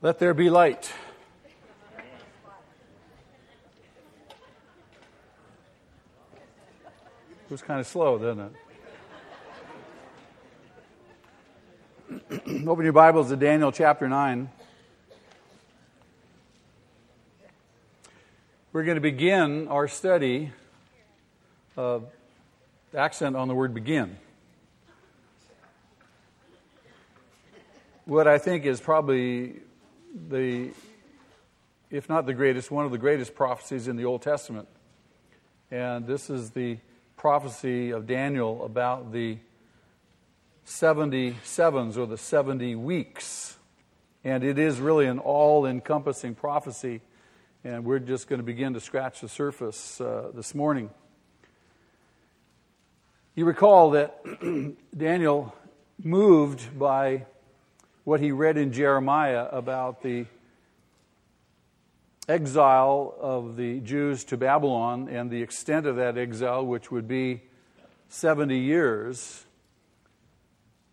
Let there be light. It was kind of slow, didn't it? Open your Bibles to Daniel chapter 9. We're going to begin our study of accent on the word begin. What I think is probably if not the greatest, one of the greatest prophecies in the Old Testament. And this is the prophecy of Daniel about the 77s or the 70 weeks. And it is really an all-encompassing prophecy. And we're just going to begin to scratch the surface this morning. You recall that Daniel, moved by what he read in Jeremiah about the exile of the Jews to Babylon and the extent of that exile, which would be 70 years,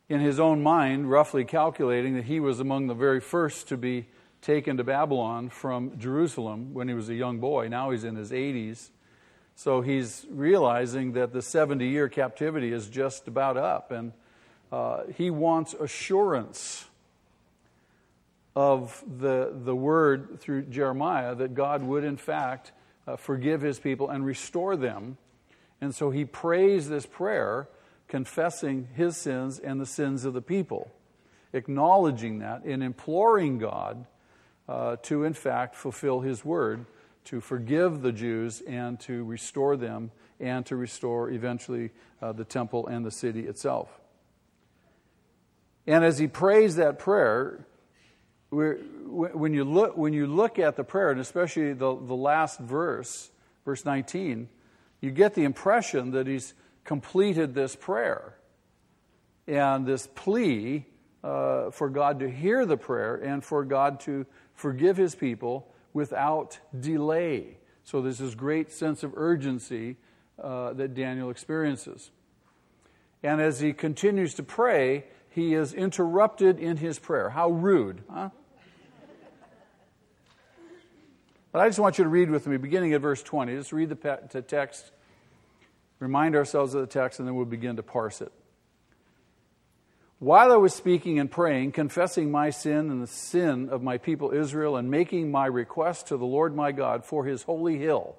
in his own mind, roughly calculating that he was among the very first to be taken to Babylon from Jerusalem when he was a young boy. Now he's in his 80s. So he's realizing that the 70-year captivity is just about up, and he wants assurance of the word through Jeremiah that God would, in fact, forgive his people and restore them. And so he prays this prayer, confessing his sins and the sins of the people, acknowledging that and imploring God to, in fact, fulfill his word, to forgive the Jews and to restore them and to restore, eventually, the temple and the city itself. And as he prays that prayer, when you look at the prayer, and especially the last verse, verse 19, you get the impression that he's completed this prayer and this plea for God to hear the prayer and for God to forgive his people without delay. So there's this great sense of urgency that Daniel experiences. And as he continues to pray, he is interrupted in his prayer. How rude, huh? But I just want you to read with me, beginning at verse 20. Just read the text, remind ourselves of the text, and then we'll begin to parse it. While I was speaking and praying, confessing my sin and the sin of my people Israel, and making my request to the Lord my God for his holy hill.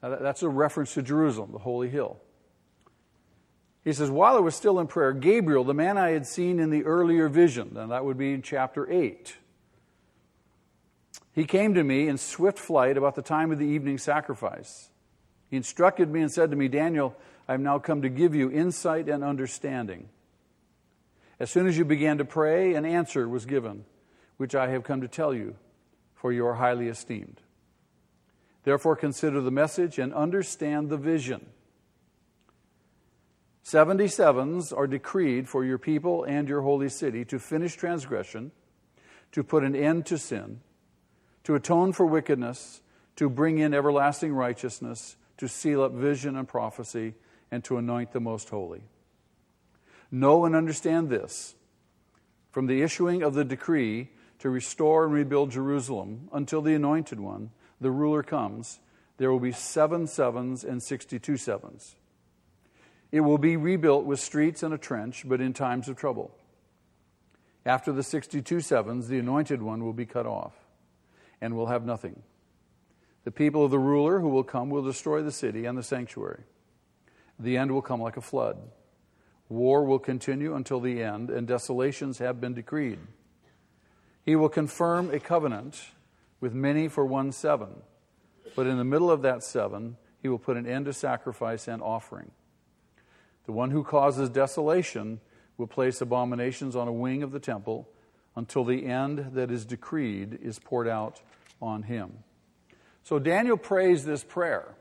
Now, that's a reference to Jerusalem, the holy hill. He says, while I was still in prayer, Gabriel, the man I had seen in the earlier vision, and that would be in chapter 8, he came to me in swift flight about the time of the evening sacrifice. He instructed me and said to me, Daniel, I have now come to give you insight and understanding. As soon as you began to pray, an answer was given, which I have come to tell you, for you are highly esteemed. Therefore, consider the message and understand the vision. 77s are decreed for your people and your holy city to finish transgression, to put an end to sin, to atone for wickedness, to bring in everlasting righteousness, to seal up vision and prophecy, and to anoint the most holy. Know and understand this. From the issuing of the decree to restore and rebuild Jerusalem until the anointed one, the ruler, comes, there will be 77s and 62 sevens. It will be rebuilt with streets and a trench, but in times of trouble. After the 62 sevens, the anointed one will be cut off and will have nothing. The people of the ruler who will come will destroy the city and the sanctuary. The end will come like a flood. War will continue until the end, and desolations have been decreed. He will confirm a covenant with many for 1 7, but in the middle of that 7, he will put an end to sacrifice and offering. The one who causes desolation will place abominations on a wing of the temple until the end that is decreed is poured out on him. So Daniel prays this prayer.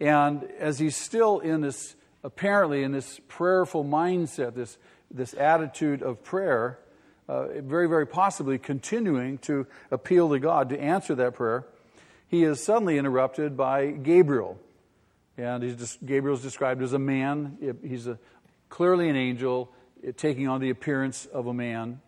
And as he's still in this, apparently in this prayerful mindset, this attitude of prayer, very, very possibly continuing to appeal to God to answer that prayer, he is suddenly interrupted by Gabriel. And Gabriel's described as a man. He's clearly an angel taking on the appearance of a man.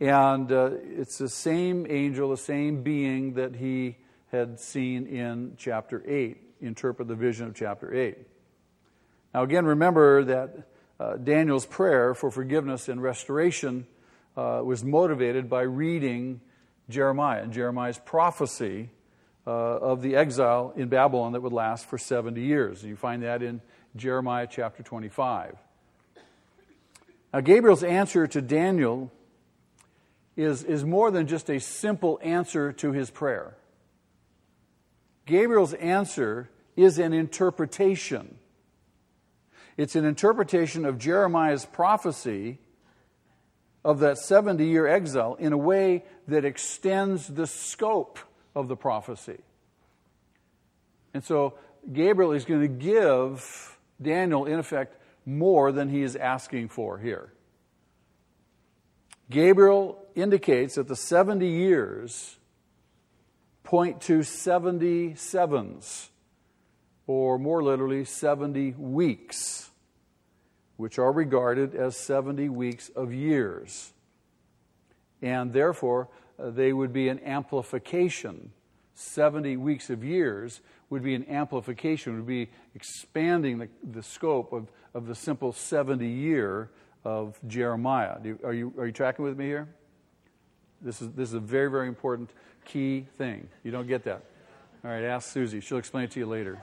And it's the same angel, the same being that he had seen in chapter 8, interpret the vision of chapter 8. Now again, remember that Daniel's prayer for forgiveness and restoration was motivated by reading Jeremiah, and Jeremiah's prophecy of the exile in Babylon that would last for 70 years. And you find that in Jeremiah chapter 25. Now Gabriel's answer to Daniel is more than just a simple answer to his prayer. Gabriel's answer is an interpretation. It's an interpretation of Jeremiah's prophecy of that 70-year exile in a way that extends the scope of the prophecy. And so Gabriel is going to give Daniel, in effect, more than he is asking for here. Gabriel indicates that the 70 years point to 70 sevens, or more literally, 70 weeks, which are regarded as 70 weeks of years. And therefore, they would be an amplification. 70 weeks of years would be an amplification, would be expanding the scope of the simple 70-year of Jeremiah. Are you tracking with me here? This is a very, very important key thing. You don't get that. All right, ask Susie. She'll explain it to you later.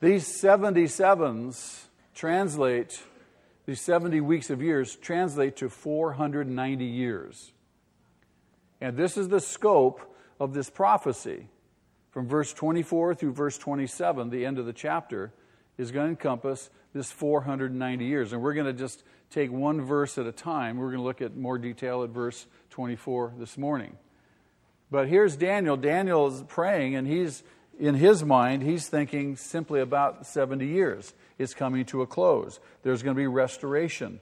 These 77s translate, these 70 weeks of years translate to 490 years. And this is the scope of this prophecy. From verse 24 through verse 27, the end of the chapter, is going to encompass this 490 years. And we're going to just take one verse at a time. We're going to look at more detail at verse 24 this morning. But here's Daniel. Daniel is praying, and in his mind, he's thinking simply about 70 years. It's coming to a close. There's going to be restoration.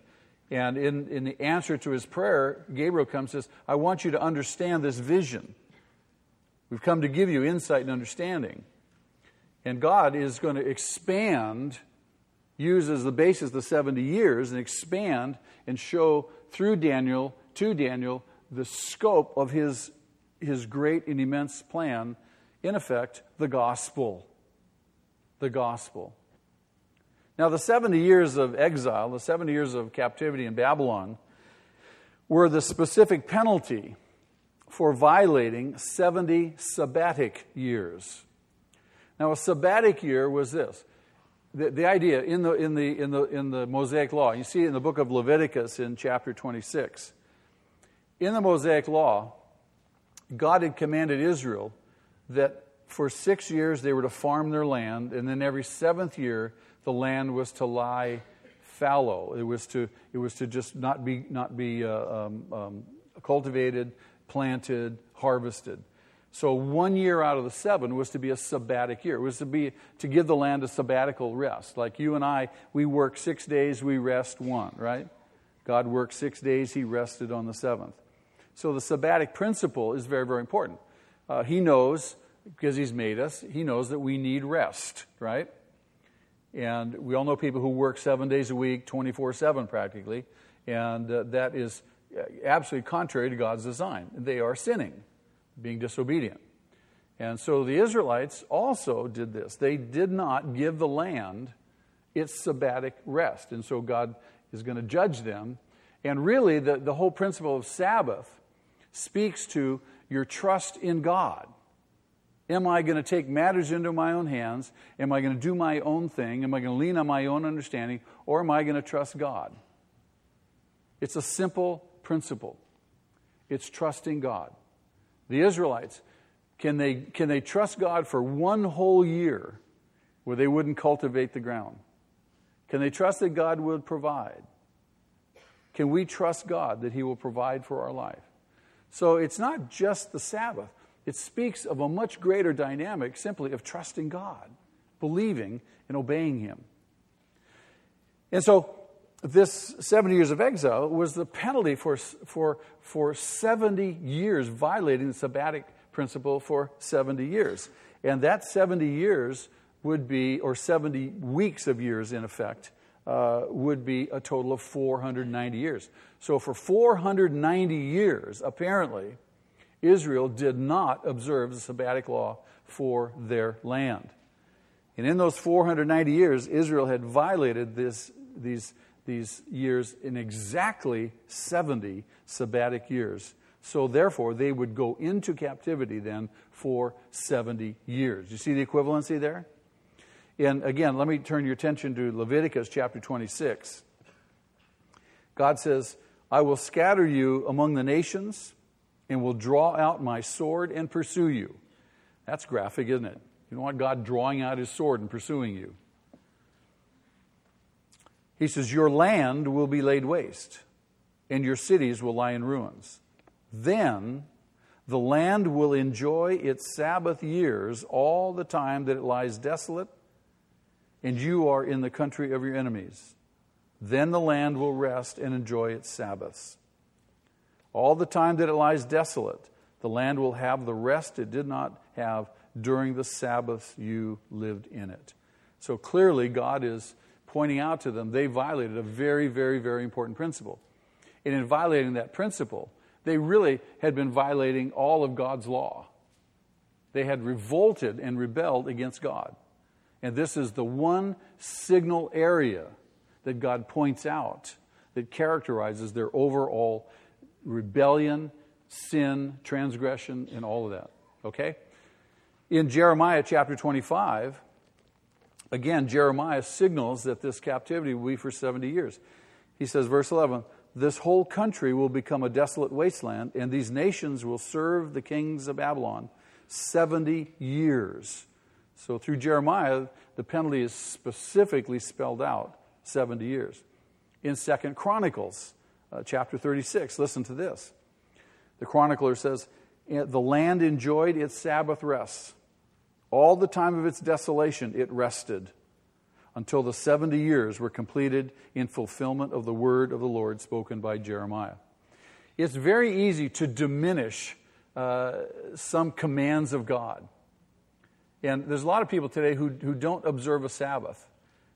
And in the answer to his prayer, Gabriel comes and says, I want you to understand this vision. We've come to give you insight and understanding. And God is going to expand, use as the basis the 70 years, and expand and show through Daniel, to Daniel, the scope of his great and immense plan. In effect, the gospel. The gospel. Now, the 70 years of exile, the 70 years of captivity in Babylon, were the specific penalty for violating 70 sabbatic years. Now, a sabbatic year was this. The idea in the Mosaic Law, you see it in the book of Leviticus in chapter 26. In the Mosaic Law, God had commanded Israel that for 6 years they were to farm their land, and then every seventh year the land was to lie fallow. It was to just not be cultivated, planted, harvested. So 1 year out of the 7 was to be a sabbatic year. It was to give the land a sabbatical rest. Like you and I, we work 6 days, we rest one, right? God worked 6 days, he rested on the 7th. So the sabbatic principle is very, very important. He knows, because he's made us, he knows that we need rest, right? And we all know people who work 7 days a week, 24/7 practically, and that is absolutely contrary to God's design. They are sinning, being disobedient. And so the Israelites also did this. They did not give the land its sabbatic rest, and so God is going to judge them. And really, the whole principle of Sabbath speaks to your trust in God. Am I going to take matters into my own hands? Am I going to do my own thing? Am I going to lean on my own understanding? Or am I going to trust God? It's a simple principle. It's trusting God. The Israelites, can they trust God for one whole year where they wouldn't cultivate the ground? Can they trust that God would provide? Can we trust God that he will provide for our life? So it's not just the Sabbath. It speaks of a much greater dynamic simply of trusting God, believing and obeying him. And so this 70 years of exile was the penalty for 70 years, violating the sabbatic principle for 70 years. And that 70 years would be, or 70 weeks of years in effect, would be a total of 490 years. So for 490 years, apparently, Israel did not observe the Sabbatic law for their land. And in those 490 years, Israel had violated these years in exactly 70 Sabbatic years. So therefore, they would go into captivity then for 70 years. You see the equivalency there? And again, let me turn your attention to Leviticus chapter 26. God says, I will scatter you among the nations and will draw out my sword and pursue you. That's graphic, isn't it? You don't want God drawing out his sword and pursuing you. He says, your land will be laid waste, and your cities will lie in ruins. Then the land will enjoy its Sabbath years all the time that it lies desolate, and you are in the country of your enemies. Then the land will rest and enjoy its Sabbaths. All the time that it lies desolate, the land will have the rest it did not have during the Sabbaths you lived in it. So clearly God is pointing out to them they violated a very, very, very important principle. And in violating that principle, they really had been violating all of God's law. They had revolted and rebelled against God. And this is the one signal area that God points out that characterizes their overall rebellion, sin, transgression, and all of that. Okay? In Jeremiah chapter 25, again, Jeremiah signals that this captivity will be for 70 years. He says, verse 11, this whole country will become a desolate wasteland, and these nations will serve the kings of Babylon 70 years. So through Jeremiah, the penalty is specifically spelled out, 70 years. In Second Chronicles, chapter 36, listen to this. The chronicler says, the land enjoyed its Sabbath rest. All the time of its desolation it rested until the 70 years were completed in fulfillment of the word of the Lord spoken by Jeremiah. It's very easy to diminish some commands of God. And there's a lot of people today who don't observe a Sabbath.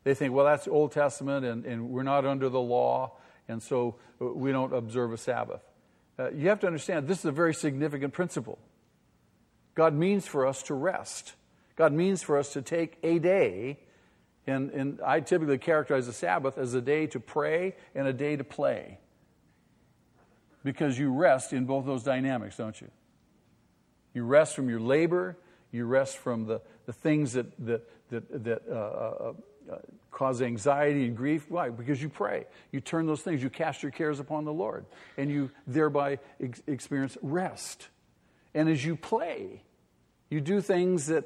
They think, well, that's Old Testament, and we're not under the law, and so we don't observe a Sabbath. You have to understand, this is a very significant principle. God means for us to rest. God means for us to take a day, and I typically characterize the Sabbath as a day to pray and a day to play. Because you rest in both those dynamics, don't you? You rest from your labor. You rest from the things that cause anxiety and grief. Why? Because you pray. You turn those things. You cast your cares upon the Lord. And you thereby experience rest. And as you play, you do things that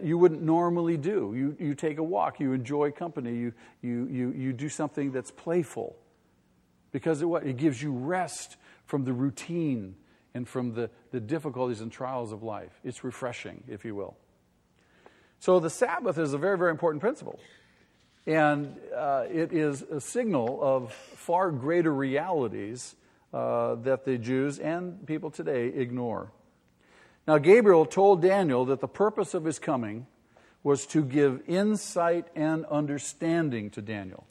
you wouldn't normally do. You take a walk. You enjoy company. You do something that's playful. Because of what? It gives you rest from the routine and from the difficulties and trials of life. It's refreshing, if you will. So the Sabbath is a very, very important principle. And it is a signal of far greater realities that the Jews and people today ignore. Now, Gabriel told Daniel that the purpose of his coming was to give insight and understanding to Daniel.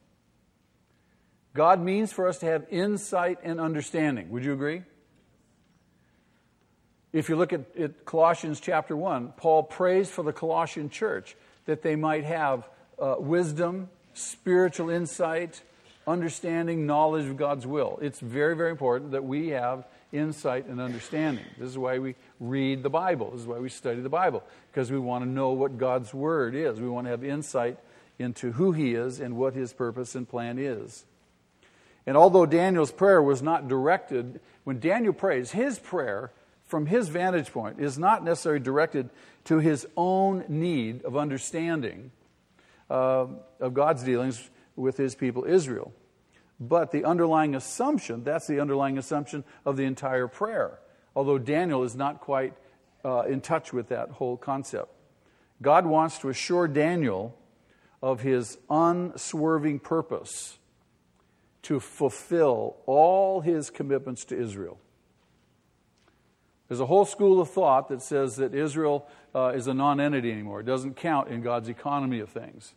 God means for us to have insight and understanding. Would you agree? If you look at Colossians chapter 1, Paul prays for the Colossian church that they might have wisdom, spiritual insight, understanding, knowledge of God's will. It's very, very important that we have insight and understanding. This is why we read the Bible. This is why we study the Bible, because we want to know what God's word is. We want to have insight into who he is and what his purpose and plan is. And although Daniel's prayer was not directed, when Daniel prays, his prayer from his vantage point is not necessarily directed to his own need of understanding of God's dealings with his people Israel. But the underlying assumption, that's the underlying assumption of the entire prayer, although Daniel is not quite in touch with that whole concept. God wants to assure Daniel of his unswerving purpose to fulfill all his commitments to Israel. There's a whole school of thought that says that Israel is a non-entity anymore. It doesn't count in God's economy of things,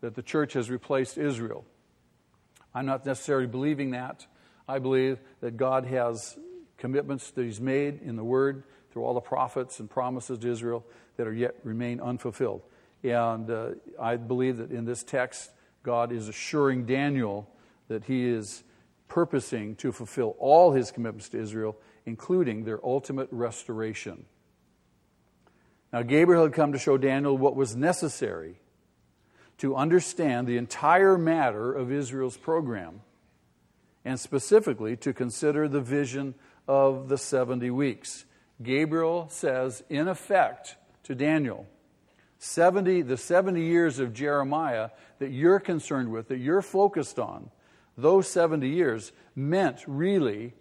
that the church has replaced Israel. I'm not necessarily believing that. I believe that God has commitments that He's made in the Word through all the prophets and promises to Israel that are yet remain unfulfilled. And I believe that in this text, God is assuring Daniel that He is purposing to fulfill all His commitments to Israel, including their ultimate restoration. Now, Gabriel had come to show Daniel what was necessary to understand the entire matter of Israel's program, and specifically to consider the vision of the 70 weeks. Gabriel says, in effect, to Daniel, the 70 years of Jeremiah that you're concerned with, that you're focused on, those 70 years meant to be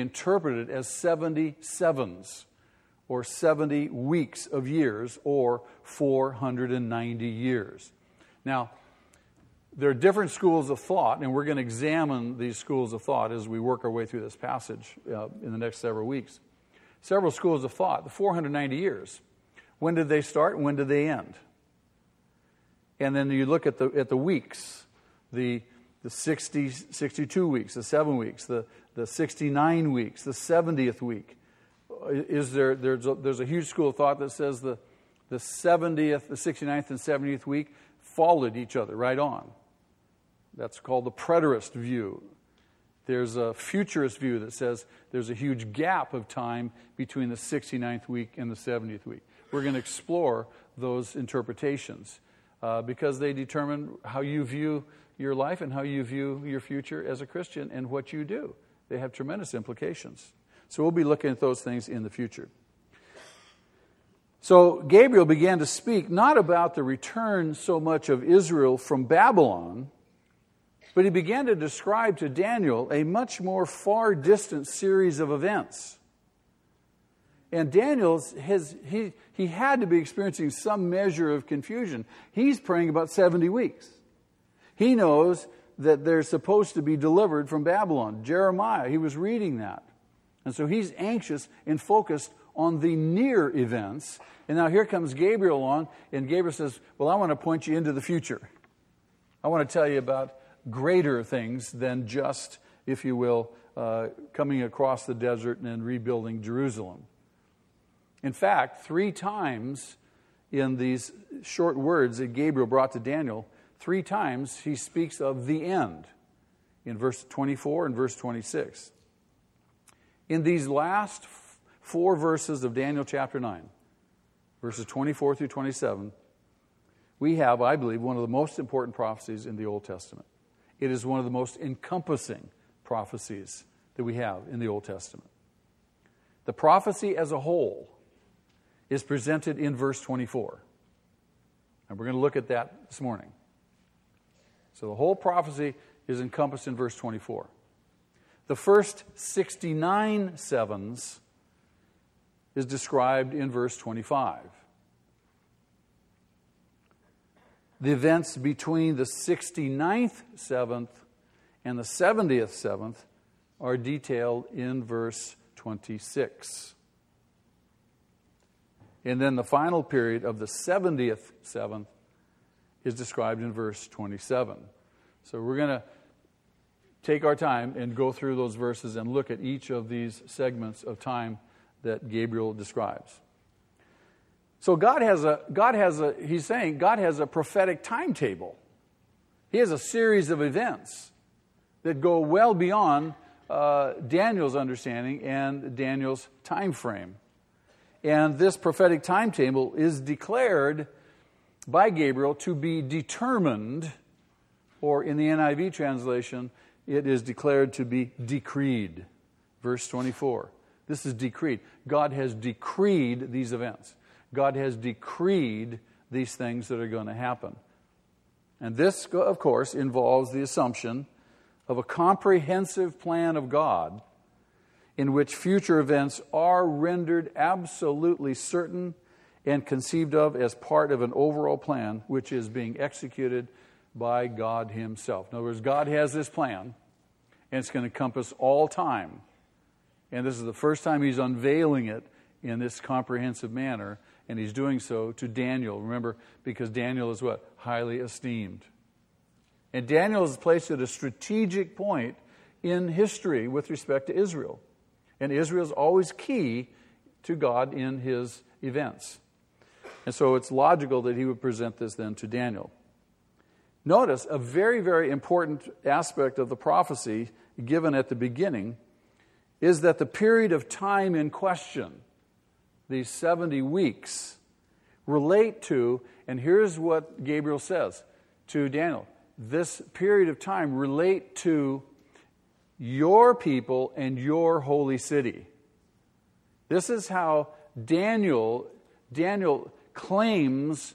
interpreted as 70 sevens, or 70 weeks of years, or 490 years. Now, there are different schools of thought, and we're going to examine these schools of thought as we work our way through this passage in the next several weeks. Several schools of thought. The 490 years. When did they start and when did they end? And then you look at the weeks, the 62 weeks, the 7 weeks, the 69 weeks, the 70th week. There's a huge school of thought that says the 70th, the 69th and 70th week followed each other right on. That's called the preterist view. There's a futurist view that says there's a huge gap of time between the 69th week and the 70th week. We're going to explore those interpretations because they determine how you view your life and how you view your future as a Christian and what you do. They have tremendous implications. So we'll be looking at those things in the future. So Gabriel began to speak not about the return so much of Israel from Babylon, but he began to describe to Daniel a much more far distant series of events. And Daniel, he had to be experiencing some measure of confusion. He's praying about 70 weeks. He knows that they're supposed to be delivered from Babylon. Jeremiah, he was reading that. And so he's anxious and focused on the near events. And now here comes Gabriel along, and Gabriel says, well, I want to point you into the future. I want to tell you about greater things than just, if you will, coming across the desert and then rebuilding Jerusalem. In fact, 3 times in these short words that Gabriel brought to Daniel, 3 times he speaks of the end in verse 24 and verse 26. In these last 4 verses of Daniel chapter 9, verses 24 through 27, we have, I believe, one of the most important prophecies in the Old Testament. It is one of the most encompassing prophecies that we have in the Old Testament. The prophecy as a whole is presented in verse 24. And we're going to look at that this morning. So the whole prophecy is encompassed in verse 24. The first 69 sevens is described in verse 25. The events between the 69th seventh and the 70th seventh are detailed in verse 26. And then the final period of the 70th seventh is described in verse 27. So we're going to take our time and go through those verses and look at each of these segments of time that Gabriel describes. So God has a prophetic timetable. He has a series of events that go well beyond Daniel's understanding and Daniel's time frame. And this prophetic timetable is declared by Gabriel to be determined, or in the NIV translation, it is declared to be decreed. Verse 24. This is decreed. God has decreed these events. God has decreed these things that are going to happen. And this, of course, involves the assumption of a comprehensive plan of God in which future events are rendered absolutely certain and conceived of as part of an overall plan which is being executed by God Himself. In other words, God has this plan, and it's going to encompass all time. And this is the first time He's unveiling it in this comprehensive manner, and He's doing so to Daniel. Remember, because Daniel is what? Highly esteemed. And Daniel is placed at a strategic point in history with respect to Israel. And Israel is always key to God in his events. And so it's logical that he would present this then to Daniel. Notice a very, very important aspect of the prophecy given at the beginning is that the period of time in question, these 70 weeks, relate to, and here's what Gabriel says to Daniel, this period of time relate to your people and your holy city. This is how Daniel claims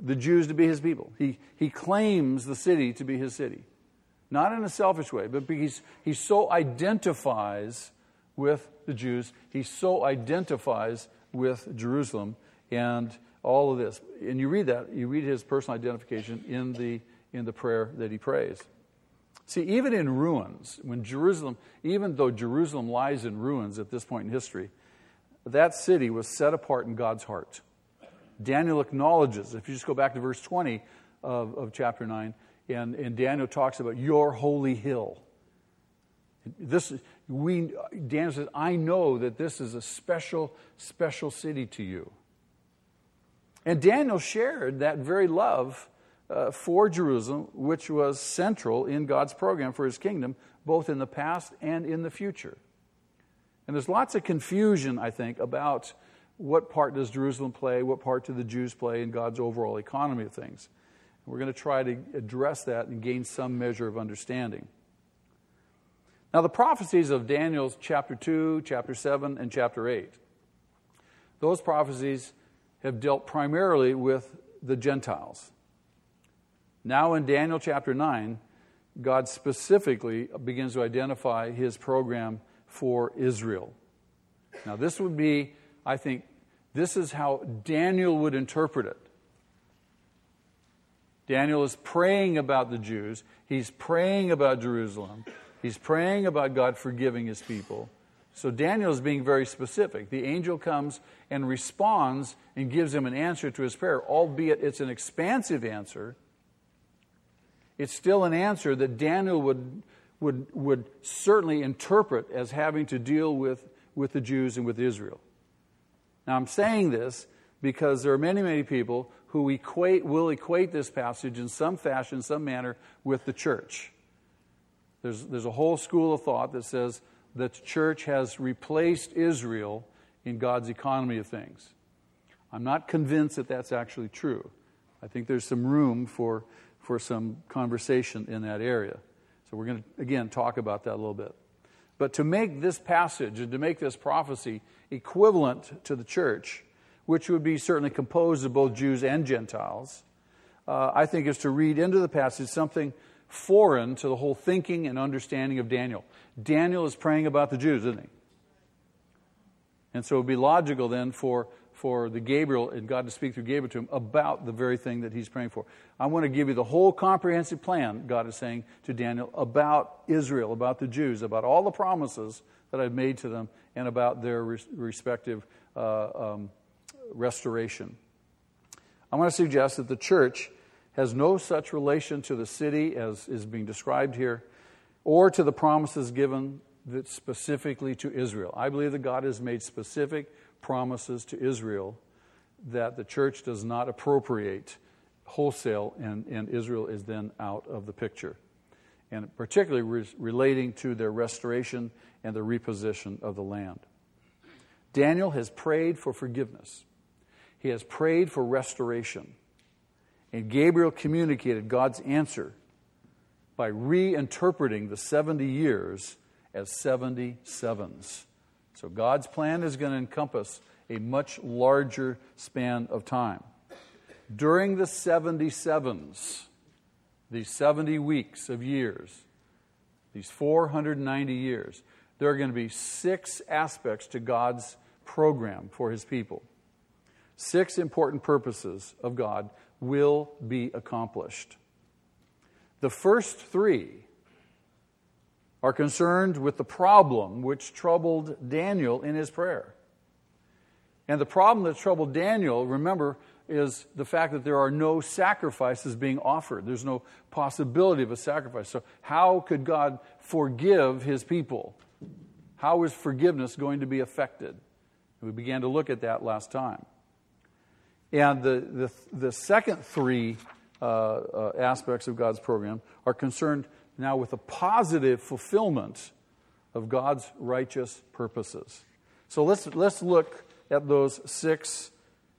the Jews to be his people. He claims the city to be his city. Not in a selfish way, but because he so identifies with the Jews. He so identifies with Jerusalem and all of this. And you read that, you read his personal identification in the prayer that he prays. See, even in ruins, when Jerusalem, even though Jerusalem lies in ruins at this point in history, that city was set apart in God's heart. Daniel acknowledges, if you just go back to verse 20 of chapter 9, and Daniel talks about your holy hill. Daniel says, I know that this is a special, special city to you. And Daniel shared that very love for Jerusalem, which was central in God's program for his kingdom, both in the past and in the future. And there's lots of confusion, I think, about what part does Jerusalem play, what part do the Jews play in God's overall economy of things. And we're going to try to address that and gain some measure of understanding. Now, the prophecies of Daniel chapter 2, chapter 7, and chapter 8, those prophecies have dealt primarily with the Gentiles. Now in Daniel chapter 9, God specifically begins to identify his program for Israel. Now this would be, I think, this is how Daniel would interpret it. Daniel is praying about the Jews. He's praying about Jerusalem. He's praying about God forgiving his people. So Daniel is being very specific. The angel comes and responds and gives him an answer to his prayer, albeit it's an expansive answer. It's still an answer that Daniel would certainly interpret as having to deal with the Jews and with Israel. Now I'm saying this because there are many, many people who will equate this passage in some fashion, some manner, with the church. There's a whole school of thought that says that the church has replaced Israel in God's economy of things. I'm not convinced that that's actually true. I think there's some room for some conversation in that area. So we're going to, again, talk about that a little bit. But to make this passage and to make this prophecy equivalent to the church, which would be certainly composed of both Jews and Gentiles, I think is to read into the passage something foreign to the whole thinking and understanding of Daniel. Daniel is praying about the Jews, isn't he? And so it would be logical then for the Gabriel and God to speak through Gabriel to him about the very thing that he's praying for. I want to give you the whole comprehensive plan, God is saying to Daniel, about Israel, about the Jews, about all the promises that I've made to them and about their respective restoration. I want to suggest that the church has no such relation to the city as is being described here or to the promises given that specifically to Israel. I believe that God has made specific promises to Israel that the church does not appropriate wholesale, and Israel is then out of the picture, and particularly relating to their restoration and the repossession of the land. Daniel has prayed for forgiveness. He has prayed for restoration. And Gabriel communicated God's answer by reinterpreting the 70 years as 70 sevens. So God's plan is going to encompass a much larger span of time. During the 77s, these 70 weeks of years, these 490 years, there are going to be 6 aspects to God's program for his people. 6 important purposes of God will be accomplished. The first 3 are concerned with the problem which troubled Daniel in his prayer. And the problem that troubled Daniel, remember, is the fact that there are no sacrifices being offered. There's no possibility of a sacrifice. So how could God forgive his people? How is forgiveness going to be affected? We began to look at that last time. And the second three aspects of God's program are concerned now with the positive fulfillment of God's righteous purposes. So let's look at those six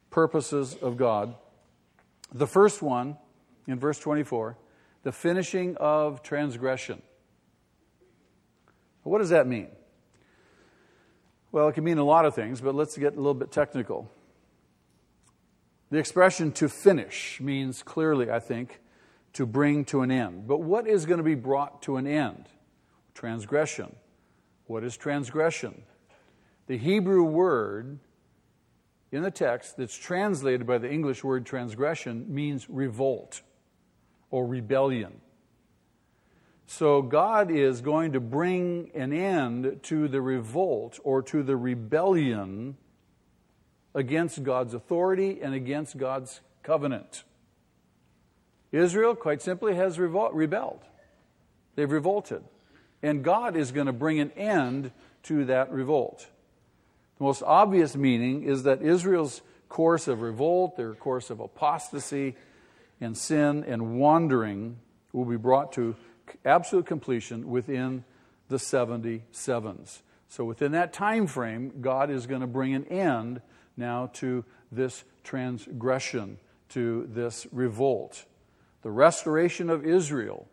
purposes of God. The first one, in verse 24, the finishing of transgression. What does that mean? Well, it can mean a lot of things, but let's get a little bit technical. The expression to finish means clearly, I think, to bring to an end. But what is going to be brought to an end? Transgression. What is transgression? The Hebrew word in the text that's translated by the English word transgression means revolt or rebellion. So God is going to bring an end to the revolt or to the rebellion against God's authority and against God's covenant. Israel, quite simply, has rebelled. They've revolted. And God is going to bring an end to that revolt. The most obvious meaning is that Israel's course of revolt, their course of apostasy and sin and wandering will be brought to absolute completion within the 70s. So within that time frame, God is going to bring an end now to this transgression, to this revolt. The restoration of Israel,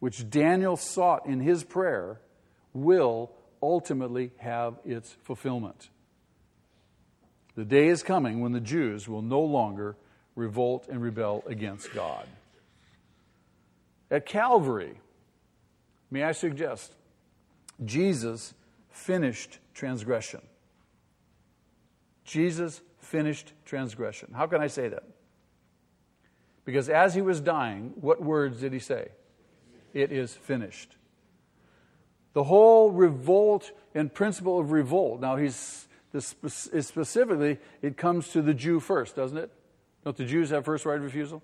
which Daniel sought in his prayer, will ultimately have its fulfillment. The day is coming when the Jews will no longer revolt and rebel against God. At Calvary, may I suggest, Jesus finished transgression. Jesus finished transgression. How can I say that? Because as he was dying, what words did he say? It is finished. The whole revolt and principle of revolt, now specifically, it comes to the Jew first, doesn't it? Don't the Jews have first right of refusal?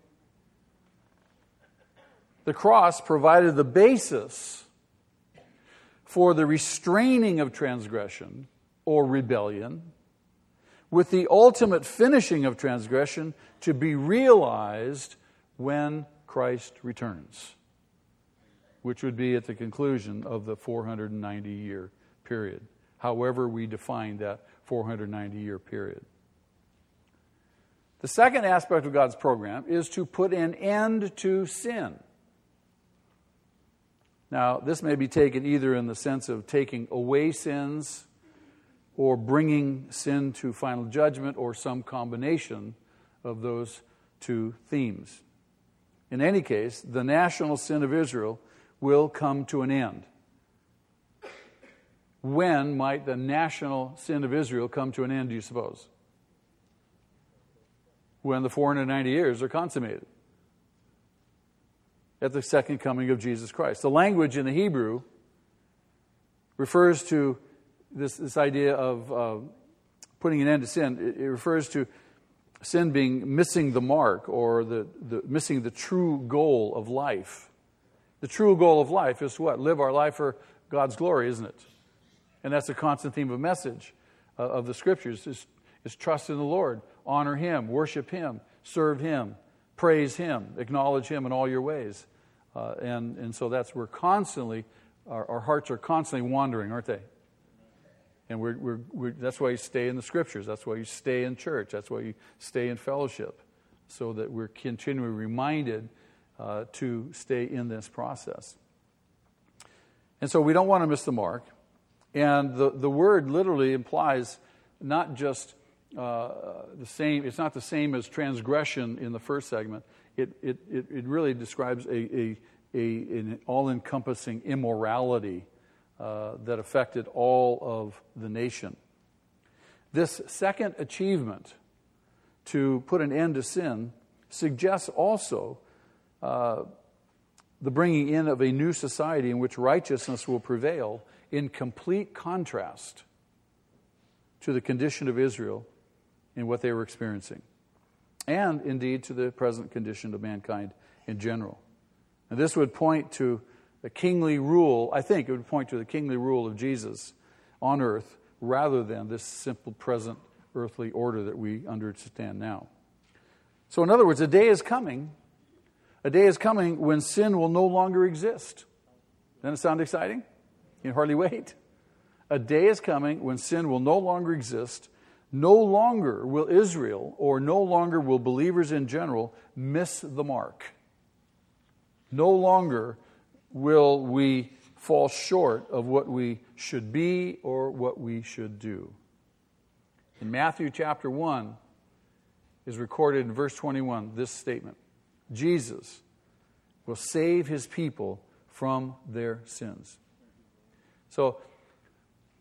The cross provided the basis for the restraining of transgression or rebellion, with the ultimate finishing of transgression to be realized when Christ returns, which would be at the conclusion of the 490-year period, however we define that 490-year period. The second aspect of God's program is to put an end to sin. Now, this may be taken either in the sense of taking away sins or bringing sin to final judgment or some combination of those two themes. In any case, the national sin of Israel will come to an end. When might the national sin of Israel come to an end, do you suppose? When the 490 years are consummated, at the second coming of Jesus Christ. The language in the Hebrew refers to this idea of putting an end to sin. It refers to sin being missing the mark or the missing the true goal of life. The true goal of life is what? Live our life for God's glory, isn't it? And that's a constant theme of message of the Scriptures is trust in the Lord, honor Him, worship Him, serve Him, praise Him, acknowledge Him in all your ways. And so that's we're constantly, our hearts are constantly wandering, aren't they? And that's why you stay in the Scriptures. That's why you stay in church. That's why you stay in fellowship, so that we're continually reminded to stay in this process. And so we don't want to miss the mark. And the word literally implies not just the same. It's not the same as transgression in the first segment. It really describes an all-encompassing immorality that affected all of the nation. This second achievement, to put an end to sin, suggests also the bringing in of a new society in which righteousness will prevail, in complete contrast to the condition of Israel and what they were experiencing. and indeed to the present condition of mankind in general. And this would point to the kingly rule, I think it would point to the kingly rule of Jesus on earth rather than this simple present earthly order that we understand now. So in other words, a day is coming when sin will no longer exist. Doesn't it sound exciting? You can hardly wait. A day is coming when sin will no longer exist. No longer will Israel, or no longer will believers in general, miss the mark. No longer will we fall short of what we should be or what we should do. In Matthew chapter 1 is recorded in verse 21, this statement: Jesus will save his people from their sins. So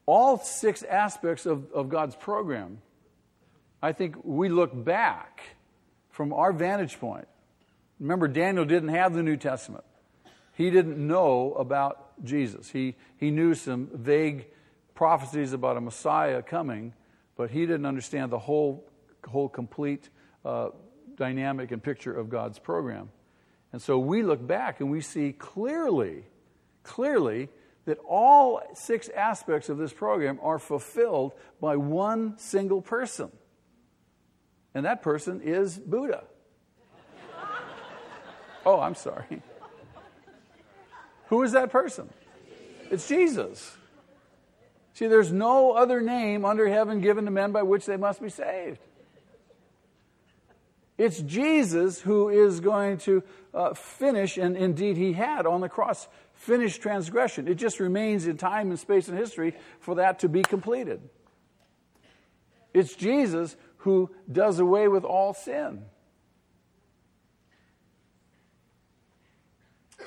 all six aspects of God's program, I think we look back from our vantage point. Remember, Daniel didn't have the New Testament. He didn't know about Jesus. He knew some vague prophecies about a Messiah coming, but he didn't understand the whole complete dynamic and picture of God's program. And so we look back and we see clearly that all six aspects of this program are fulfilled by one single person. And that person is Buddha. Oh, I'm sorry. Who is that person? It's Jesus. See, there's no other name under heaven given to men by which they must be saved. It's Jesus who is going to finish, and indeed he had on the cross, finished transgression. It just remains in time and space and history for that to be completed. It's Jesus who does away with all sin.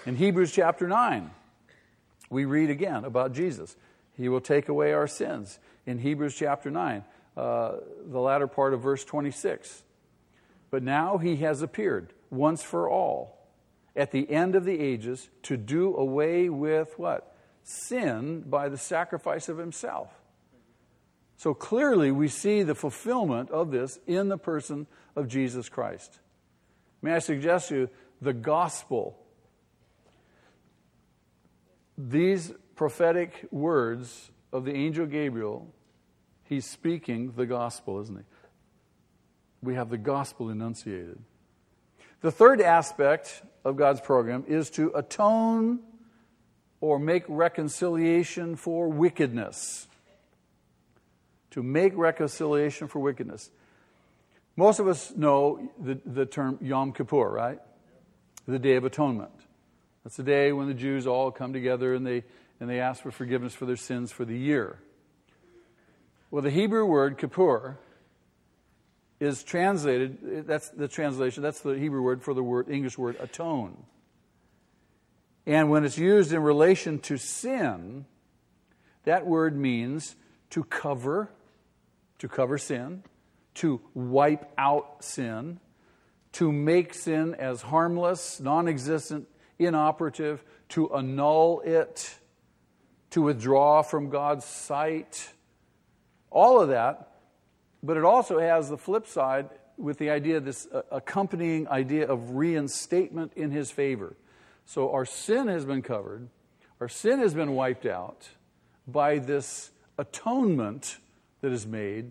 In Hebrews chapter 9, we read again about Jesus. He will take away our sins. In Hebrews chapter 9, the latter part of verse 26. But now he has appeared once for all at the end of the ages to do away with what? Sin by the sacrifice of himself. So clearly we see the fulfillment of this in the person of Jesus Christ. May I suggest to you the gospel. These prophetic words of the angel Gabriel, he's speaking the gospel, isn't he? We have the gospel enunciated. The third aspect of God's program is to atone or make reconciliation for wickedness. To make reconciliation for wickedness. Most of us know the term Yom Kippur, right? The Day of Atonement. That's the day when the Jews all come together and they ask for forgiveness for their sins for the year. Well, the Hebrew word kippur is translated, that's the Hebrew word for the English word atone. And when it's used in relation to sin, that word means to cover sin, to wipe out sin, to make sin as harmless, non-existent, inoperative, to annul it, to withdraw from God's sight, all of that. But it also has the flip side with the idea, this accompanying idea of reinstatement in his favor. So our sin has been covered, our sin has been wiped out by this atonement that is made.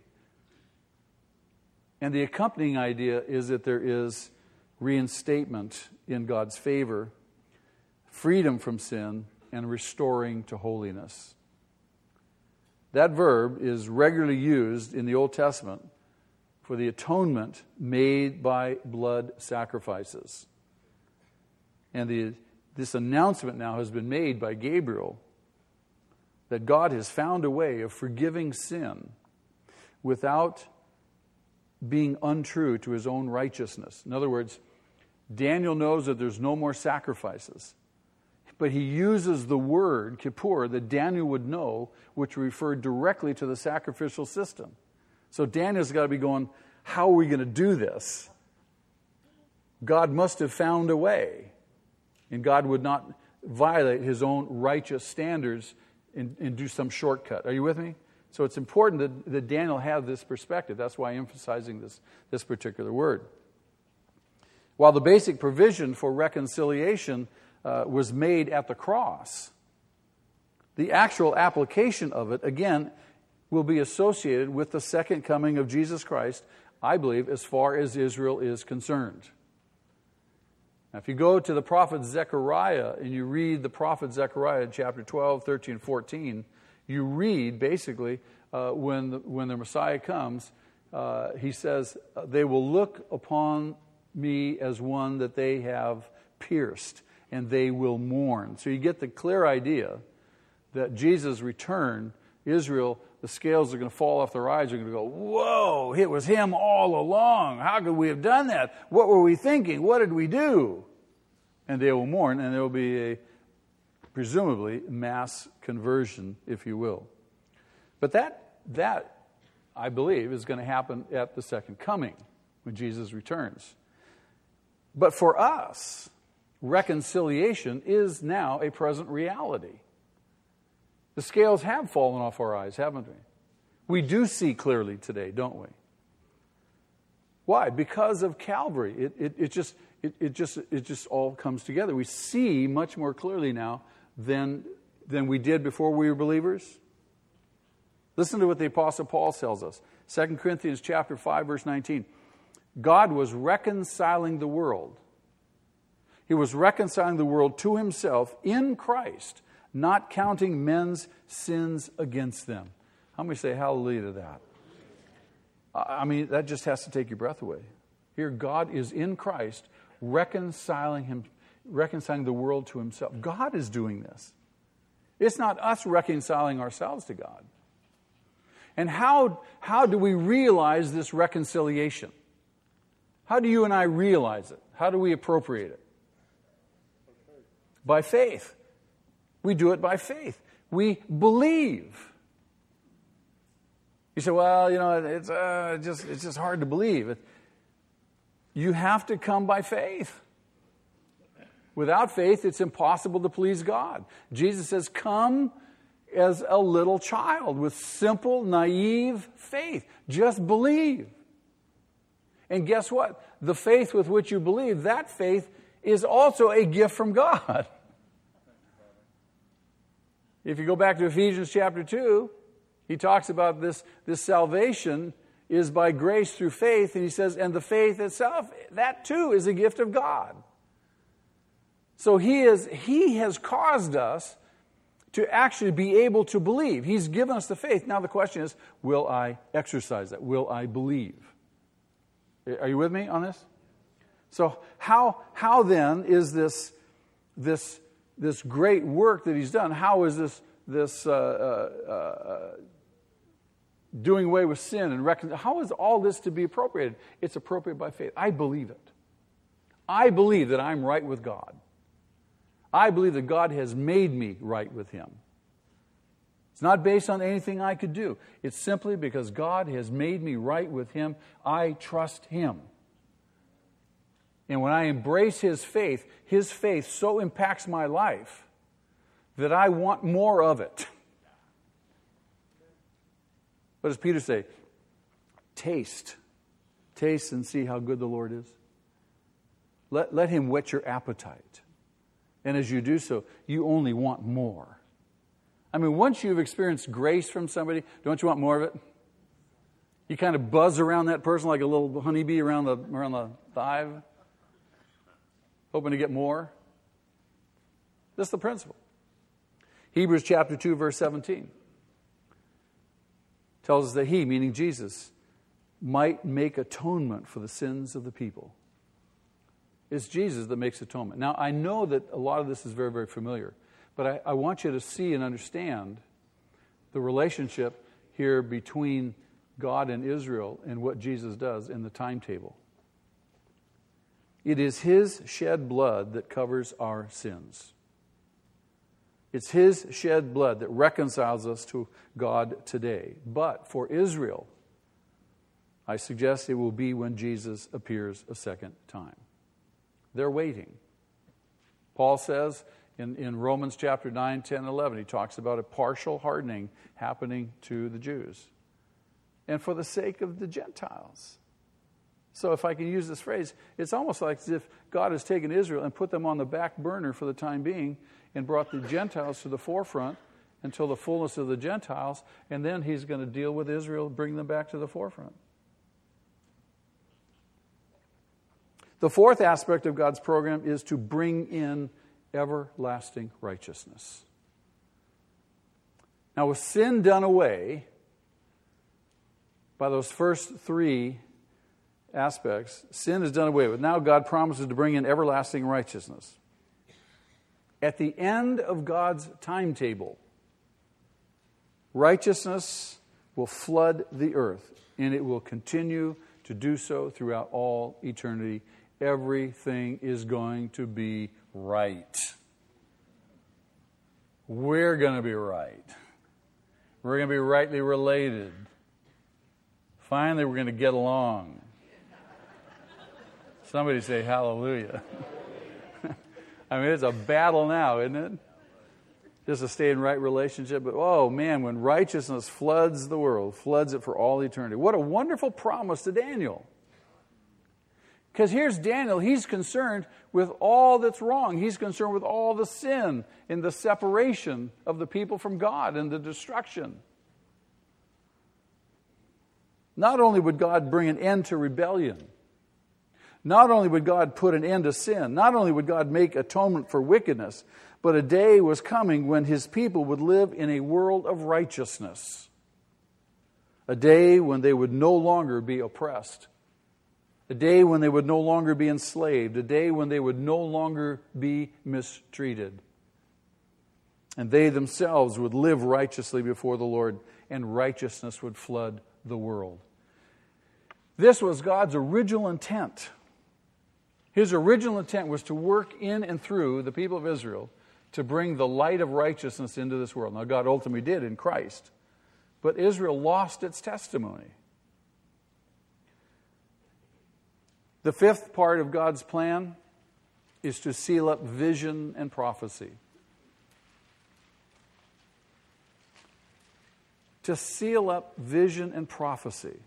And the accompanying idea is that there is reinstatement in God's favor, freedom from sin, and restoring to holiness. That verb is regularly used in the Old Testament for the atonement made by blood sacrifices. And this announcement now has been made by Gabriel that God has found a way of forgiving sin without being untrue to his own righteousness. In other words, Daniel knows that there's no more sacrifices. But he uses the word kippur that Daniel would know, which referred directly to the sacrificial system. So Daniel's got to be going, how are we going to do this? God must have found a way. And God would not violate his own righteous standards and do some shortcut. Are you with me? So it's important that Daniel have this perspective. That's why I'm emphasizing this particular word. While the basic provision for reconciliation was made at the cross, the actual application of it, again, will be associated with the second coming of Jesus Christ, I believe, as far as Israel is concerned. Now, if you go to the prophet Zechariah and you read the prophet Zechariah chapter 12, 13, 14, you read basically when the Messiah comes, he says, they will look upon me as one that they have pierced, and they will mourn. So you get the clear idea that Jesus' return, Israel, the scales are going to fall off their eyes. They're going to go, whoa, it was him all along. How could we have done that? What were we thinking? What did we do? And they will mourn, and there will be a, presumably, mass conversion, if you will. But that, I believe, is going to happen at the second coming, when Jesus returns. But for us, reconciliation is now a present reality. The scales have fallen off our eyes, haven't we? We do see clearly today, don't we? Why? Because of Calvary. It just all comes together. We see much more clearly now than we did before we were believers. Listen to what the Apostle Paul tells us. 2 Corinthians chapter 5, verse 19. God was reconciling the world. He was reconciling the world to himself in Christ, not counting men's sins against them. How many say hallelujah to that? I mean, that just has to take your breath away. Here, God is in Christ reconciling the world to himself. God is doing this. It's not us reconciling ourselves to God. And how do we realize this reconciliation? How do you and I realize it? How do we appropriate it? By faith. We do it by faith. We believe. You say, well, you know, it's just hard to believe. You have to come by faith. Without faith, it's impossible to please God. Jesus says, come as a little child with simple, naive faith. Just believe. And guess what? The faith with which you believe, that faith is also a gift from God. If you go back to Ephesians chapter 2, he talks about this salvation is by grace through faith, and he says, and the faith itself, that too is a gift of God. So he has caused us to actually be able to believe. He's given us the faith. Now the question is, will I exercise that? Will I believe? Are you with me on this? So how then is this great work that he's done? How is this doing away with sin and how is all this to be appropriated? It's appropriated by faith. I believe it. I believe that I'm right with God. I believe that God has made me right with him. It's not based on anything I could do. It's simply because God has made me right with him. I trust him. And when I embrace his faith so impacts my life that I want more of it. What does Peter say? Taste. Taste and see how good the Lord is. Let him whet your appetite. And as you do so, you only want more. I mean, once you've experienced grace from somebody, don't you want more of it? You kind of buzz around that person like a little honeybee around the hive, hoping to get more. That's the principle. Hebrews chapter 2, verse 17, tells us that he, meaning Jesus, might make atonement for the sins of the people. It's Jesus that makes atonement. Now, I know that a lot of this is very, very familiar. But I want you to see and understand the relationship here between God and Israel and what Jesus does in the timetable. It is his shed blood that covers our sins. It's his shed blood that reconciles us to God today. But for Israel, I suggest it will be when Jesus appears a second time. They're waiting. Paul says, in Romans chapter 9, 10, 11, he talks about a partial hardening happening to the Jews. And for the sake of the Gentiles. So if I can use this phrase, it's almost like as if God has taken Israel and put them on the back burner for the time being and brought the Gentiles to the forefront until the fullness of the Gentiles, and then he's going to deal with Israel, bring them back to the forefront. The fourth aspect of God's program is to bring in everlasting righteousness. Now, with sin done away by those first three aspects, sin is done away with. Now God promises to bring in everlasting righteousness. At the end of God's timetable, righteousness will flood the earth, and it will continue to do so throughout all eternity. Everything is going to be right. We're going to be right. We're going to be rightly related. Finally, we're going to get along. Somebody say hallelujah. I mean, it's a battle now, isn't it? Just to stay in right relationship. But, oh, man, when righteousness floods the world, floods it for all eternity. What a wonderful promise to Daniel. Because here's Daniel. He's concerned with all that's wrong. He's concerned with all the sin and the separation of the people from God and the destruction. Not only would God bring an end to rebellion, not only would God put an end to sin, not only would God make atonement for wickedness, but a day was coming when his people would live in a world of righteousness. A day when they would no longer be oppressed. A day when they would no longer be enslaved. A day when they would no longer be mistreated. And they themselves would live righteously before the Lord, and righteousness would flood the world. This was God's original intent. His original intent was to work in and through the people of Israel to bring the light of righteousness into this world. Now, God ultimately did in Christ, but Israel lost its testimony. The fifth part of God's plan is to seal up vision and prophecy. To seal up vision and prophecy.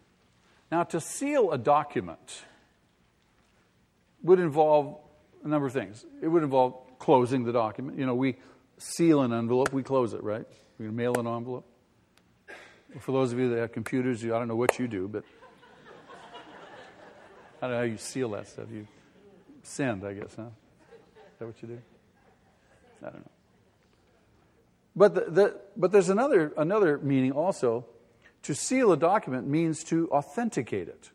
Now, to seal a document would involve a number of things. It would involve closing the document. You know, we seal an envelope, we close it, right? We can mail an envelope. For those of you that have computers, I don't know what you do, but I don't know how you seal that stuff. You send, I guess, huh? Is that what you do? I don't know. But but there's another meaning also. To seal a document means to authenticate it.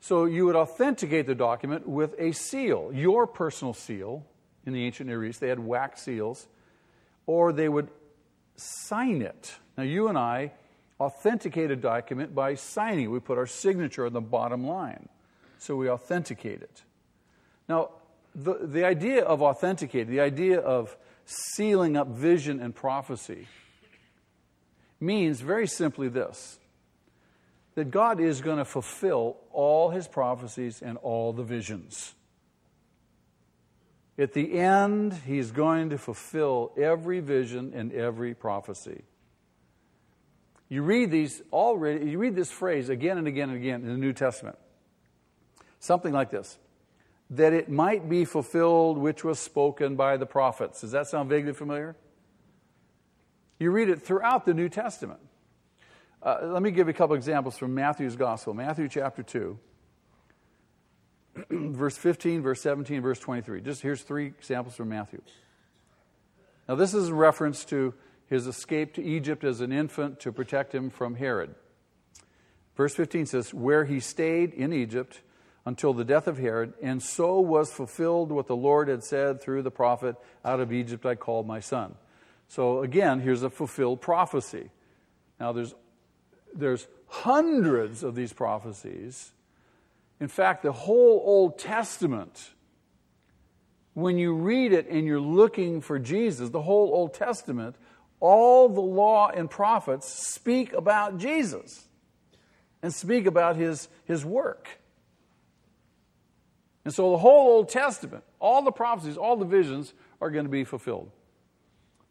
So you would authenticate the document with a seal, your personal seal. In the ancient Near East, they had wax seals, or they would sign it. Now, you and I authenticate a document by signing. We put our signature on the bottom line, so we authenticate it. Now, the idea of authenticating, the idea of sealing up vision and prophecy means very simply this: that God is going to fulfill all his prophecies and all the visions. At the end, he's going to fulfill every vision and every prophecy. You read this phrase again and again and again in the New Testament. Something like this: that it might be fulfilled which was spoken by the prophets. Does that sound vaguely familiar? You read it throughout the New Testament. Let me give you a couple examples from Matthew's Gospel. Matthew chapter 2, verse 15, verse 17, verse 23. Just here's three examples from Matthew. Now, this is a reference to his escape to Egypt as an infant to protect him from Herod. Verse 15 says, "Where he stayed in Egypt until the death of Herod, and so was fulfilled what the Lord had said through the prophet, 'Out of Egypt I called my son.'" So again, here's a fulfilled prophecy. Now, there's hundreds of these prophecies. In fact, the whole Old Testament, when you read it and you're looking for Jesus, the whole Old Testament, all the law and prophets speak about Jesus and speak about his work. And so the whole Old Testament, all the prophecies, all the visions are going to be fulfilled.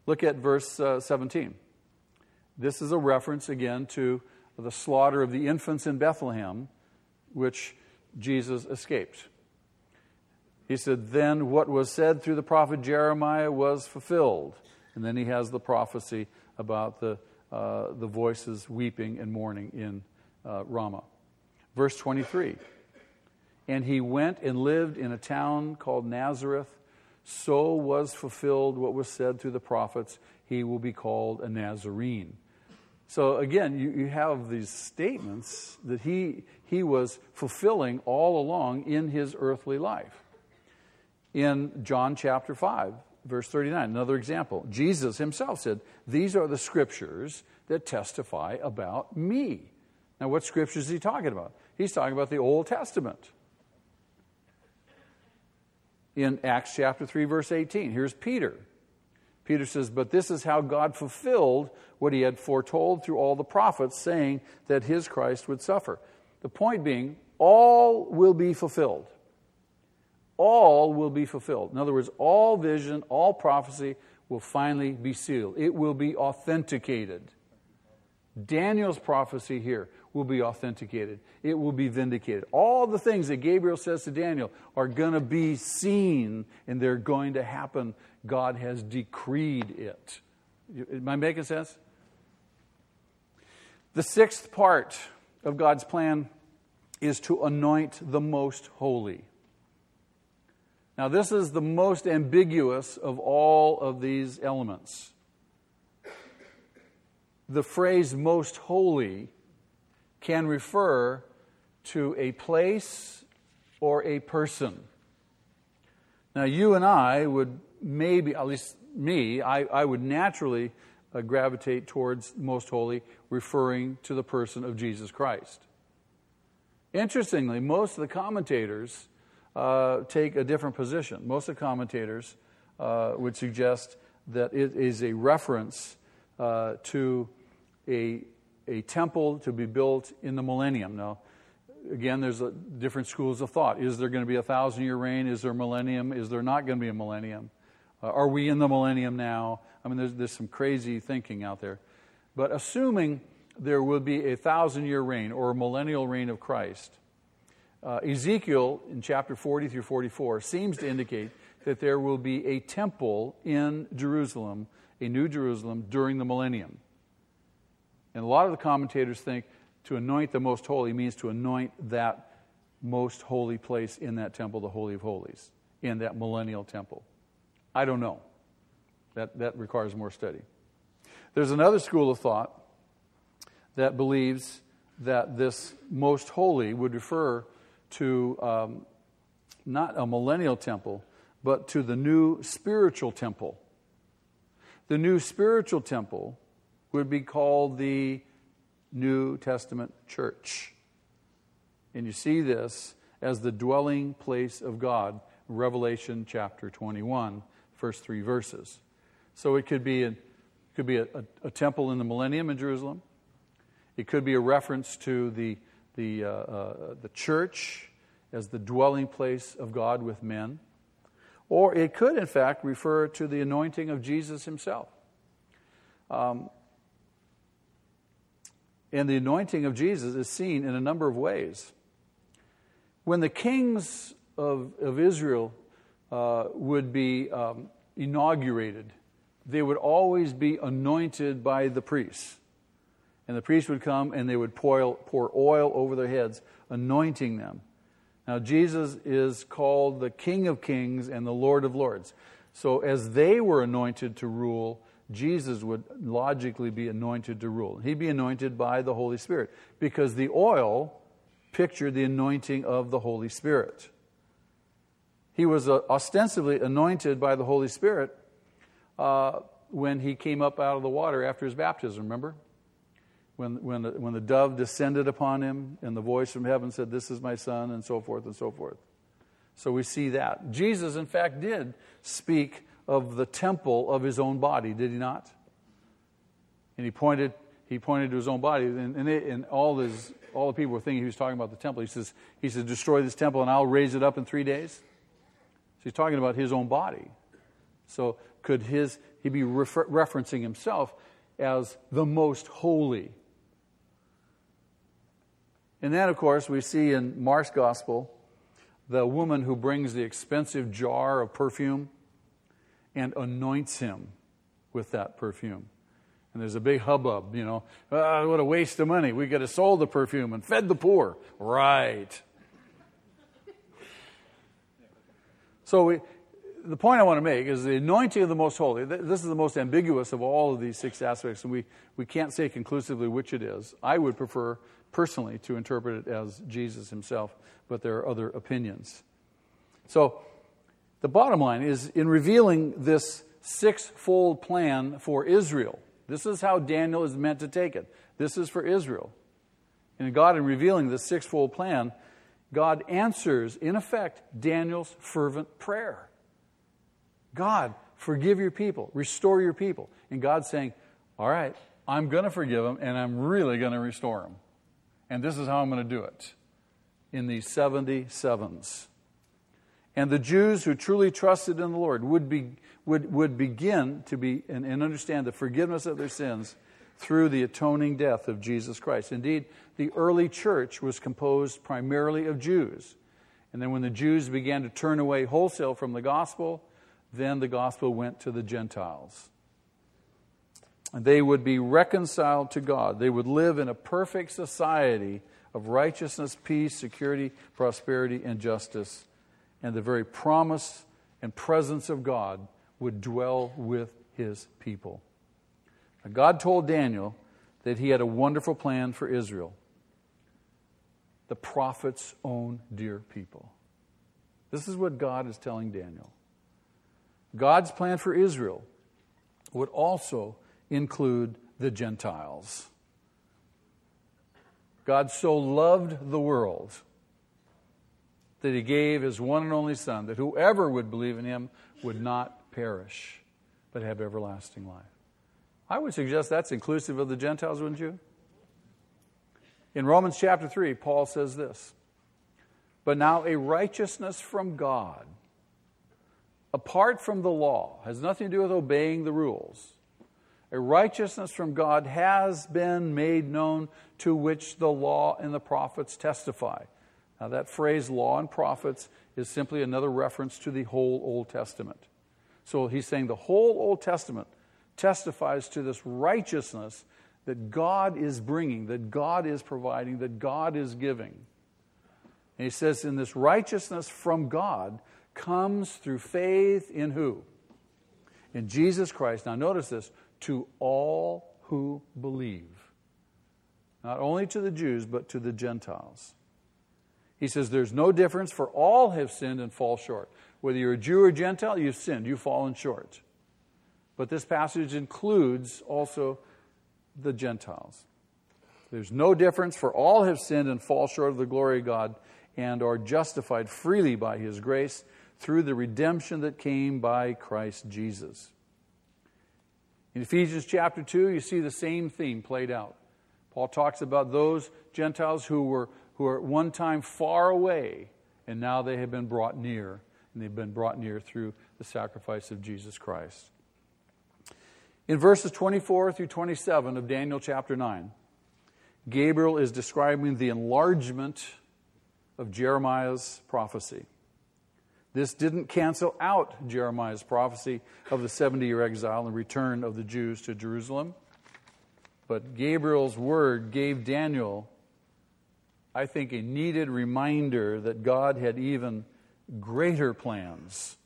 Look at verse 17. This is a reference again to the slaughter of the infants in Bethlehem which Jesus escaped. He said, then what was said through the prophet Jeremiah was fulfilled. And then he has the prophecy about the voices weeping and mourning in Ramah. Verse 23, and he went and lived in a town called Nazareth. So was fulfilled what was said through the prophets, he will be called a Nazarene. So again, you have these statements that he was fulfilling all along in his earthly life. In John chapter 5, verse 39, another example, Jesus himself said, these are the scriptures that testify about me. Now, what scriptures is he talking about? He's talking about the Old Testament. In Acts chapter 3, verse 18, here's Peter. Peter says, but this is how God fulfilled what he had foretold through all the prophets, saying that his Christ would suffer. The point being, all will be fulfilled. All will be fulfilled. In other words, all vision, all prophecy will finally be sealed. It will be authenticated. Daniel's prophecy here will be authenticated. It will be vindicated. All the things that Gabriel says to Daniel are going to be seen, and they're going to happen. God has decreed it. Am I making sense? The sixth part of God's plan is to anoint the most holy. Now, this is the most ambiguous of all of these elements. The phrase most holy can refer to a place or a person. Now, you and I would maybe, at least me, I would naturally gravitate towards most holy, referring to the person of Jesus Christ. Interestingly, most of the commentators take a different position. Most of the commentators would suggest that it is a reference to a temple to be built in the millennium. Now, again, there's different schools of thought. Is there going to be a 1,000-year reign? Is there a millennium? Is there not going to be a millennium? Are we in the millennium now? I mean, there's some crazy thinking out there. But assuming there will be a 1,000-year reign or a millennial reign of Christ, Ezekiel in chapter 40 through 44 seems to indicate that there will be a temple in Jerusalem, a new Jerusalem, during the millennium. And a lot of the commentators think to anoint the most holy means to anoint that most holy place in that temple, the Holy of Holies, in that millennial temple. I don't know. That requires more study. There's another school of thought that believes that this most holy would refer to not a millennial temple, but to the new spiritual temple. The new spiritual temple would be called the New Testament church. And you see this as the dwelling place of God, Revelation chapter 21, first three verses. So it could be a temple in the millennium in Jerusalem. It could be a reference to the church as the dwelling place of God with men. Or it could, in fact, refer to the anointing of Jesus himself. And the anointing of Jesus is seen in a number of ways. When the kings of Israel would be inaugurated, they would always be anointed by the priests. And the priests would come and they would pour oil over their heads, anointing them. Now, Jesus is called the King of Kings and the Lord of Lords. So as they were anointed to rule, Jesus would logically be anointed to rule. He'd be anointed by the Holy Spirit because the oil pictured the anointing of the Holy Spirit. He was ostensibly anointed by the Holy Spirit when he came up out of the water after his baptism, remember? When the dove descended upon him and the voice from heaven said, "This is my son," and so forth and so forth. So we see that. Jesus, in fact, did speak of the temple of his own body, did he not? And he pointed to his own body, and all the people were thinking he was talking about the temple. He says, "Destroy this temple and I'll raise it up in 3 days." So he's talking about his own body. So could he be referencing himself as the most holy? And then, of course, we see in Mark's gospel the woman who brings the expensive jar of perfume and anoints him with that perfume. And there's a big hubbub, you know. Oh, what a waste of money. We could have sold the perfume and fed the poor. Right. So the point I want to make is the anointing of the Most Holy. This is the most ambiguous of all of these six aspects, and we can't say conclusively which it is. I would prefer personally to interpret it as Jesus himself, but there are other opinions. So the bottom line is in revealing this six-fold plan for Israel, this is how Daniel is meant to take it. This is for Israel. And God, in revealing this six-fold plan, God answers, in effect, Daniel's fervent prayer. God, forgive your people. Restore your people. And God's saying, all right, I'm going to forgive them, and I'm really going to restore them. And this is how I'm going to do it. In these 70 sevens. And the Jews who truly trusted in the Lord would begin to be and understand the forgiveness of their sins through the atoning death of Jesus Christ. Indeed, the early church was composed primarily of Jews. And then when the Jews began to turn away wholesale from the gospel, then the gospel went to the Gentiles. And they would be reconciled to God. They would live in a perfect society of righteousness, peace, security, prosperity, and justice. And the very promise and presence of God would dwell with his people. Now, God told Daniel that he had a wonderful plan for Israel, the prophet's own dear people. This is what God is telling Daniel. God's plan for Israel would also include the Gentiles. God so loved the world that he gave his one and only Son, that whoever would believe in him would not perish, but have everlasting life. I would suggest that's inclusive of the Gentiles, wouldn't you? In Romans chapter 3, Paul says this, "But now a righteousness from God, apart from the law," has nothing to do with obeying the rules, "a righteousness from God has been made known, to which the law and the prophets testify." Now, that phrase, law and prophets, is simply another reference to the whole Old Testament. So he's saying the whole Old Testament testifies to this righteousness that God is bringing, that God is providing, that God is giving. And he says, in this righteousness from God comes through faith in who? In Jesus Christ. Now, notice this, to all who believe. Not only to the Jews, but to the Gentiles. He says there's no difference, for all have sinned and fall short. Whether you're a Jew or Gentile, you've sinned, you've fallen short. But this passage includes also the Gentiles. There's no difference, for all have sinned and fall short of the glory of God, and are justified freely by his grace through the redemption that came by Christ Jesus. In Ephesians chapter 2, you see the same theme played out. Paul talks about those Gentiles who are at one time far away, and now they have been brought near, and they've been brought near through the sacrifice of Jesus Christ. In verses 24 through 27 of Daniel chapter 9, Gabriel is describing the enlargement of Jeremiah's prophecy. This didn't cancel out Jeremiah's prophecy of the 70-year exile and return of the Jews to Jerusalem, but Gabriel's word gave Daniel, I think, a needed reminder that God had even greater plans,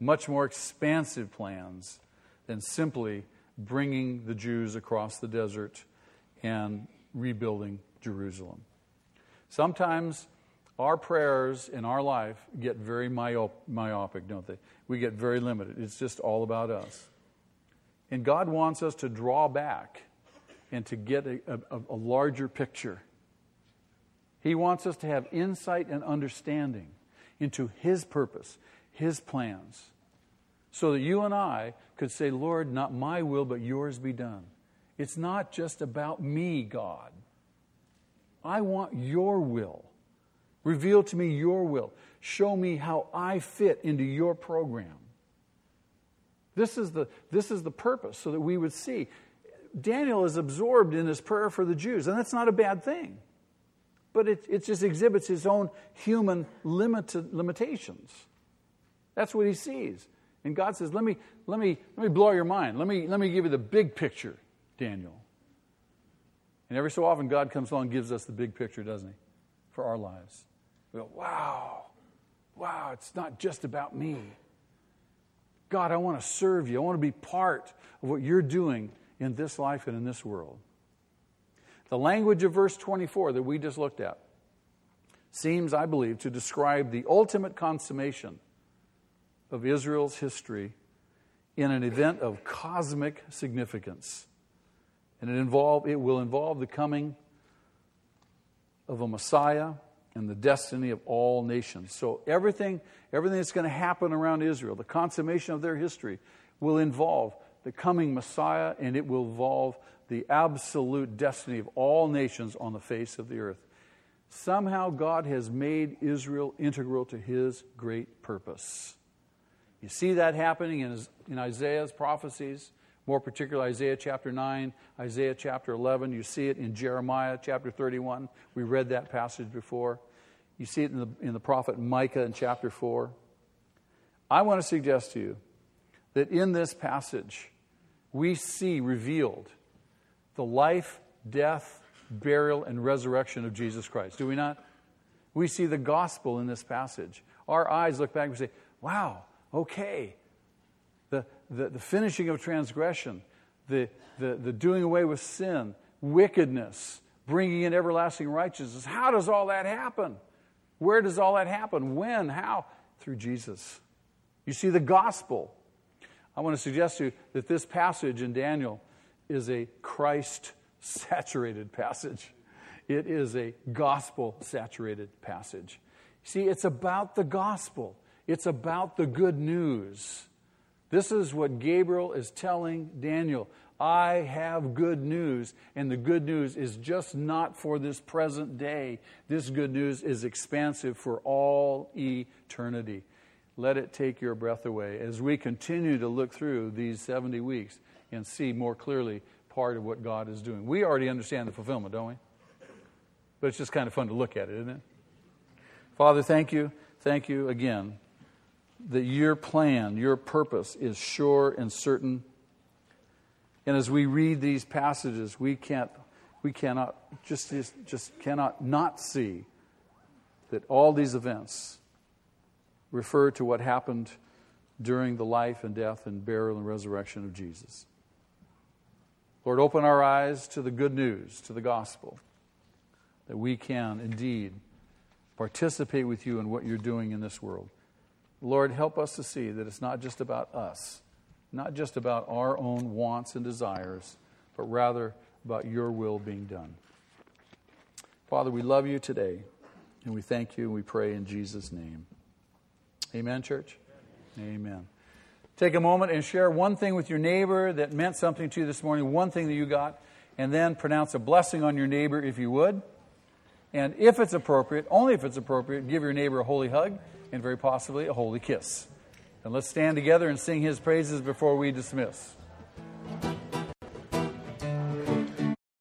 much more expansive plans than simply bringing the Jews across the desert and rebuilding Jerusalem. Sometimes our prayers in our life get very myopic, don't they? We get very limited. It's just all about us. And God wants us to draw back and to get a larger picture. He wants us to have insight and understanding into his purpose, his plans, so that you and I could say, Lord, not my will, but yours be done. It's not just about me, God. I want your will. Reveal to me your will. Show me how I fit into your program. This is the purpose, so that we would see. Daniel is absorbed in his prayer for the Jews, and that's not a bad thing. But it just exhibits his own human limitations. That's what he sees. And God says, let me blow your mind. Let me give you the big picture, Daniel. And every so often God comes along and gives us the big picture, doesn't he? For our lives. We go, wow, it's not just about me. God, I want to serve you. I want to be part of what you're doing in this life and in this world. The language of verse 24 that we just looked at seems, I believe, to describe the ultimate consummation of Israel's history in an event of cosmic significance. And it will involve the coming of a Messiah and the destiny of all nations. So everything that's going to happen around Israel, the consummation of their history, will involve the coming Messiah, and it will involve the absolute destiny of all nations on the face of the earth. Somehow God has made Israel integral to his great purpose. You see that happening in Isaiah's prophecies, more particularly Isaiah chapter 9, Isaiah chapter 11. You see it in Jeremiah chapter 31. We read that passage before. You see it in the prophet Micah in chapter 4. I want to suggest to you that in this passage, we see revealed the life, death, burial, and resurrection of Jesus Christ. Do we not? We see the gospel in this passage. Our eyes look back and say, wow, okay, the finishing of transgression, the doing away with sin, wickedness, bringing in everlasting righteousness. How does all that happen? Where does all that happen? When? How? Through Jesus. You see the gospel. I want to suggest to you that this passage in Daniel is a Christ-saturated passage. It is a gospel-saturated passage. See, it's about the gospel. It's about the good news. This is what Gabriel is telling Daniel. I have good news, and the good news is just not for this present day. This good news is expansive for all eternity. Let it take your breath away as we continue to look through these 70 weeks and see more clearly part of what God is doing. We already understand the fulfillment, don't we? But it's just kind of fun to look at it, isn't it? Father, thank you. Thank you again that your plan, your purpose is sure and certain. And as we read these passages, we cannot not see that all these events refer to what happened during the life and death and burial and resurrection of Jesus. Lord, open our eyes to the good news, to the gospel, that we can indeed participate with you in what you're doing in this world. Lord, help us to see that it's not just about us, not just about our own wants and desires, but rather about your will being done. Father, we love you today, and we thank you, and we pray in Jesus' name. Amen, church? Amen. Amen. Take a moment and share one thing with your neighbor that meant something to you this morning, one thing that you got, and then pronounce a blessing on your neighbor if you would. And if it's appropriate, only if it's appropriate, give your neighbor a holy hug and very possibly a holy kiss. And let's stand together and sing his praises before we dismiss.